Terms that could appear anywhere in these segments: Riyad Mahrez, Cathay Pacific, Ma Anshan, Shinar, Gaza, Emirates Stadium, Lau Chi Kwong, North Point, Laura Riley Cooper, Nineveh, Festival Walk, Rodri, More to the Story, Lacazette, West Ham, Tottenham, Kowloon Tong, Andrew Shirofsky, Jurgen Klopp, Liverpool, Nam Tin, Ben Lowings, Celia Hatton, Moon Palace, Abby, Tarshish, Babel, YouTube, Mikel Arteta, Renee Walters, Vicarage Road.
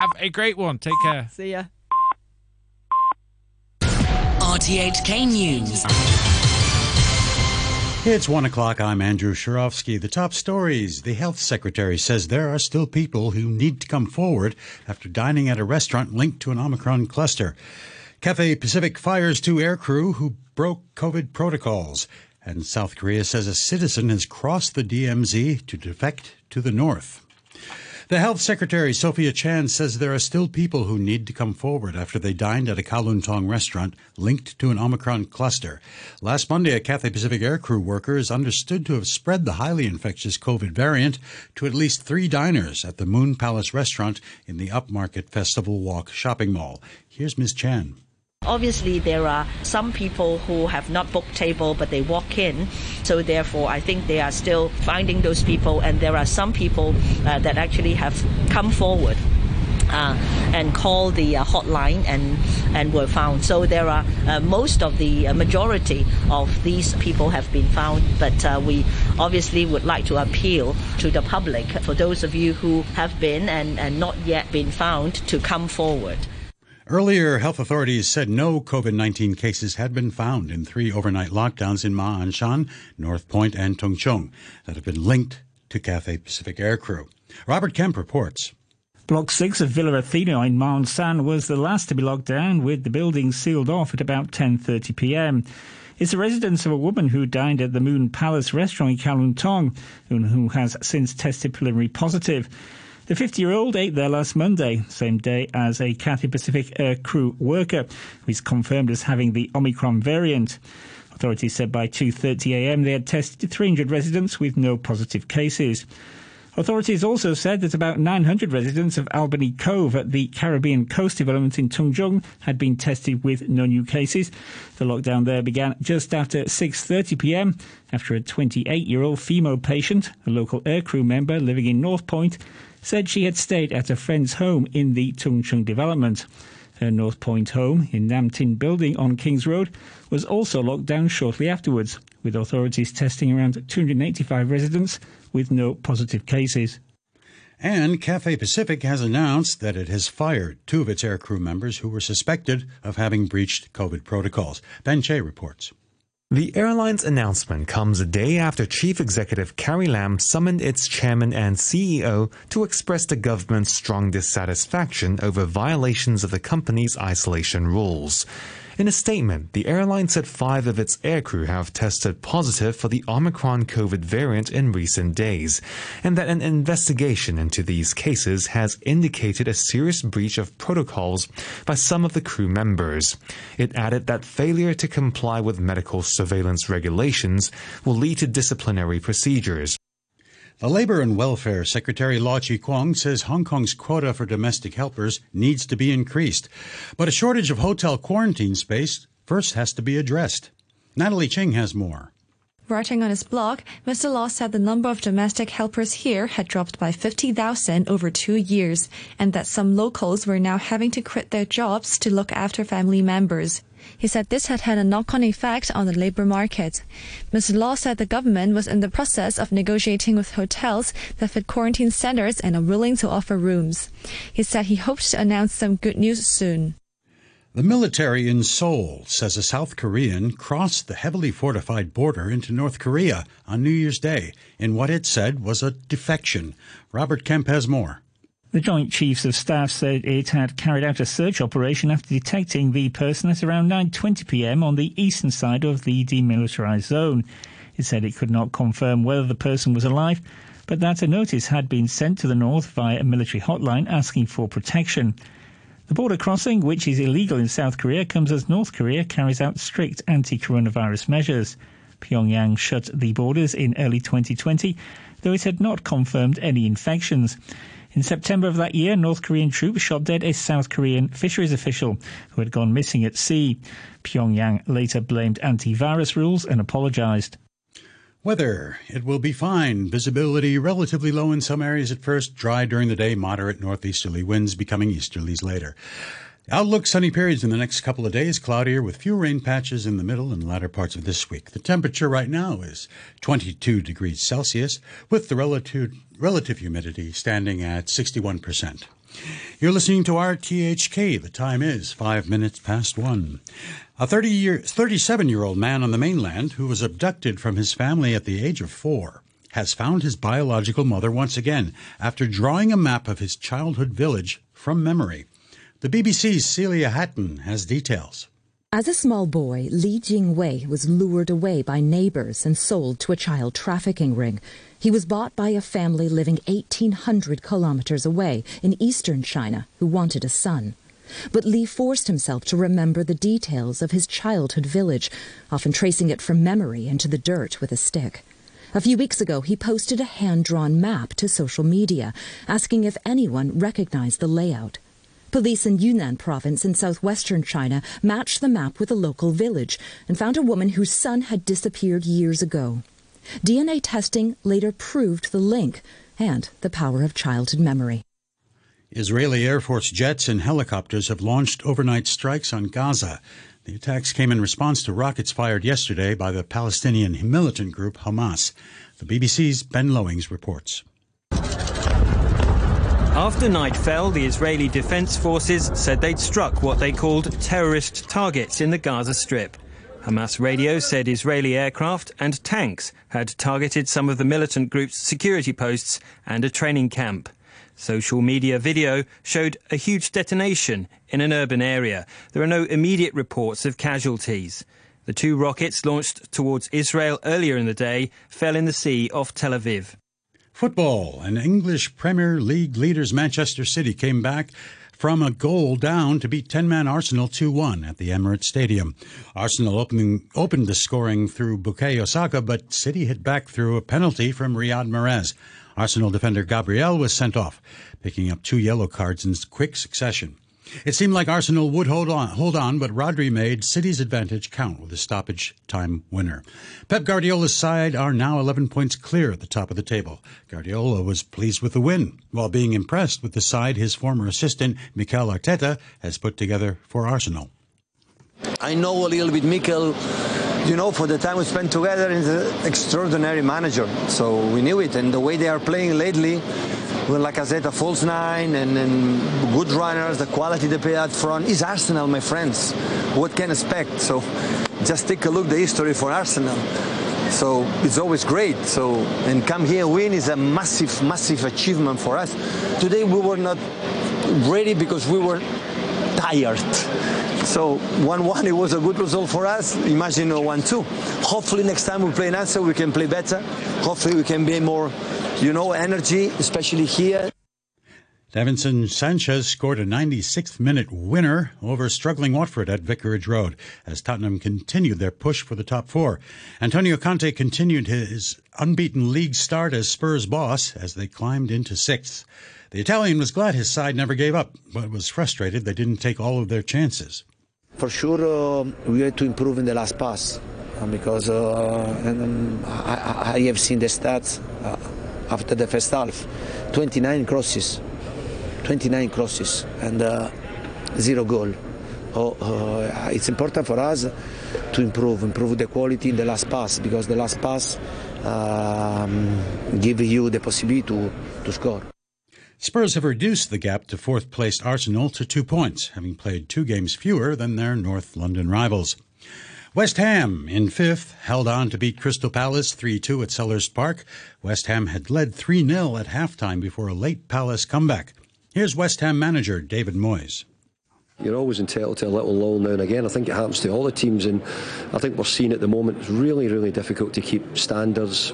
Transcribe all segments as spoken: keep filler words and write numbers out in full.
Have a great one. Take care. See ya. R T H K News. It's one o'clock. I'm Andrew Shirofsky. The top stories. The health secretary says there are still people who need to come forward after dining at a restaurant linked to an Omicron cluster. Cathay Pacific fires two aircrew who broke COVID protocols. And South Korea says a citizen has crossed the D M Z to defect to the north. The health secretary, Sophia Chan, says there are still people who need to come forward after they dined at a Kowloon Tong restaurant linked to an Omicron cluster. Last Monday, a Cathay Pacific aircrew worker is understood to have spread the highly infectious COVID variant to at least three diners at the Moon Palace restaurant in the upmarket Festival Walk shopping mall. Here's Miz Chan. Obviously, there are some people who have not booked table, but they walk in. So therefore, I think they are still finding those people. And there are some people uh, that actually have come forward uh, and called the uh, hotline and, and were found. So there are uh, most of the uh, majority of these people have been found. But uh, we obviously would like to appeal to the public, for those of you who have been and, and not yet been found, to come forward. Earlier, health authorities said no COVID nineteen cases had been found in three overnight lockdowns in Ma Anshan, North Point, and Tung Chung that have been linked to Cathay Pacific aircrew. Robert Kemp reports. Block six of Villa Athena in Ma Anshan was the last to be locked down, with the building sealed off at about ten thirty p m It's the residence of a woman who dined at the Moon Palace restaurant in Kowloon Tong and who has since tested preliminary positive. The fifty-year-old ate there last Monday, same day as a Cathay Pacific Air crew worker, who is confirmed as having the Omicron variant. Authorities said by two thirty a m they had tested three hundred residents with no positive cases. Authorities also said that about nine hundred residents of Albany Cove at the Caribbean Coast Development in Tung Chung had been tested with no new cases. The lockdown there began just after six thirty p m after a twenty-eight-year-old female patient, a local aircrew member living in North Point, said she had stayed at a friend's home in the Tung Chung development. Her North Point home in Nam Tin building on Kings Road was also locked down shortly afterwards, with authorities testing around two hundred eighty-five residents with no positive cases. And Cathay Pacific has announced that it has fired two of its aircrew members who were suspected of having breached COVID protocols. Ben Che reports. The airline's announcement comes a day after Chief Executive Carrie Lam summoned its chairman and C E O to express the government's strong dissatisfaction over violations of the company's isolation rules. In a statement, the airline said five of its aircrew have tested positive for the Omicron COVID variant in recent days, and that an investigation into these cases has indicated a serious breach of protocols by some of the crew members. It added that failure to comply with medical surveillance regulations will lead to disciplinary procedures. The Labour and Welfare Secretary Lau Chi Kwong says Hong Kong's quota for domestic helpers needs to be increased, but a shortage of hotel quarantine space first has to be addressed. Natalie Ching has more. Writing on his blog, Mister Law said the number of domestic helpers here had dropped by fifty thousand over two years, and that some locals were now having to quit their jobs to look after family members. He said this had had a knock-on effect on the labour market. Mister Law said the government was in the process of negotiating with hotels that fit quarantine centres and are willing to offer rooms. He said he hoped to announce some good news soon. The military in Seoul says a South Korean crossed the heavily fortified border into North Korea on New Year's Day in what it said was a defection. Robert Kemp has more. The Joint Chiefs of Staff said it had carried out a search operation after detecting the person at around nine twenty p m on the eastern side of the demilitarized zone. It said it could not confirm whether the person was alive, but that a notice had been sent to the north via a military hotline asking for protection. The border crossing, which is illegal in South Korea, comes as North Korea carries out strict anti-coronavirus measures. Pyongyang shut the borders in early twenty twenty, though it had not confirmed any infections. In September of that year, North Korean troops shot dead a South Korean fisheries official who had gone missing at sea. Pyongyang later blamed antivirus rules and apologized. Weather. It will be fine. Visibility relatively low in some areas at first, dry during the day, moderate northeasterly winds becoming easterlies later. Outlook: sunny periods in the next couple of days, cloudier with few rain patches in the middle and latter parts of this week. The temperature right now is twenty-two degrees Celsius with the relative, relative humidity standing at sixty-one percent. You're listening to R T H K. The time is five minutes past one. A thirty-year, thirty-seven-year-old man on the mainland who was abducted from his family at the age of four has found his biological mother once again after drawing a map of his childhood village from memory. The B B C's Celia Hatton has details. As a small boy, Li Jingwei was lured away by neighbors and sold to a child trafficking ring. He was bought by a family living eighteen hundred kilometers away in eastern China who wanted a son. But Li forced himself to remember the details of his childhood village, often tracing it from memory into the dirt with a stick. A few weeks ago, he posted a hand-drawn map to social media, asking if anyone recognized the layout. Police in Yunnan Province in southwestern China matched the map with a local village and found a woman whose son had disappeared years ago. D N A testing later proved the link and the power of childhood memory. Israeli Air Force jets and helicopters have launched overnight strikes on Gaza. The attacks came in response to rockets fired yesterday by the Palestinian militant group Hamas. The B B C's Ben Lowings reports. After night fell, the Israeli Defense Forces said they'd struck what they called terrorist targets in the Gaza Strip. Hamas radio said Israeli aircraft and tanks had targeted some of the militant group's security posts and a training camp. Social media video showed a huge detonation in an urban area. There are no immediate reports of casualties. The two rockets launched towards Israel earlier in the day fell in the sea off Tel Aviv. Football. An English Premier League leaders Manchester City came back from a goal down to beat ten-man Arsenal two one at the Emirates Stadium. Arsenal opening, opened the scoring through Bukayo Saka, but City hit back through a penalty from Riyad Mahrez. Arsenal defender Gabriel was sent off, picking up two yellow cards in quick succession. It seemed like Arsenal would hold on, hold on, but Rodri made City's advantage count with a stoppage time winner. Pep Guardiola's side are now eleven points clear at the top of the table. Guardiola was pleased with the win, while being impressed with the side his former assistant, Mikel Arteta, has put together for Arsenal. I know a little bit Mikel, you know, for the time we spent together. He's an extraordinary manager, so we knew it. And the way they are playing lately, with Lacazette, false nine, and, and good runners, the quality they play out front, is Arsenal, my friends. What can expect? So just take a look at the history for Arsenal. So it's always great. So and come here win is a massive, massive achievement for us. Today we were not ready because we were tired. So one one, it was a good result for us. Imagine a one two. Hopefully next time we play an answer, we can play better. Hopefully we can be more, you know, energy, especially here. Davinson Sanchez scored a ninety-sixth minute winner over struggling Watford at Vicarage Road as Tottenham continued their push for the top four. Antonio Conte continued his unbeaten league start as Spurs boss as they climbed into sixth. The Italian was glad his side never gave up, but was frustrated they didn't take all of their chances. For sure, uh, we had to improve in the last pass because uh, and, um, I, I have seen the stats uh, after the first half. twenty-nine crosses. twenty-nine crosses and uh, zero goal. Oh, uh, it's important for us to improve, improve the quality in the last pass, because the last pass um, gives you the possibility to, to score. Spurs have reduced the gap to fourth-placed Arsenal to two points, having played two games fewer than their North London rivals. West Ham, in fifth, held on to beat Crystal Palace three two at Sellers Park. West Ham had led three nil at halftime before a late Palace comeback. Here's West Ham manager David Moyes. You're always entitled to a little lull now and again. I think it happens to all the teams, and I think we're seeing at the moment it's really, really difficult to keep standards,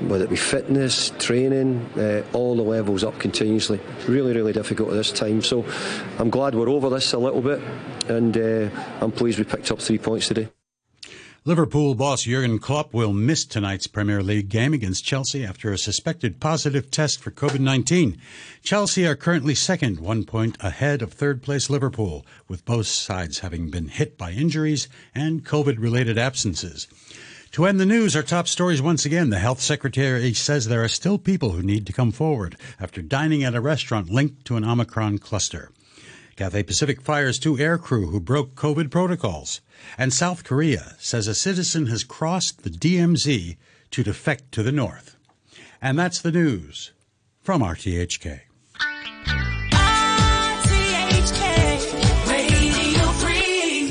whether it be fitness, training, uh, all the levels up continuously. Really, really difficult at this time. So I'm glad we're over this a little bit, and uh, I'm pleased we picked up three points today. Liverpool boss Jurgen Klopp will miss tonight's Premier League game against Chelsea after a suspected positive test for COVID nineteen. Chelsea are currently second, one point ahead of third-place Liverpool, with both sides having been hit by injuries and COVID-related absences. To end the news, our top stories once again. The health secretary says there are still people who need to come forward after dining at a restaurant linked to an Omicron cluster. Cathay Pacific fires two aircrew who broke COVID protocols. And South Korea says a citizen has crossed the D M Z to defect to the north. And that's the news from R T H K. R T H K Radio Free.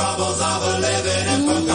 Troubles of a living and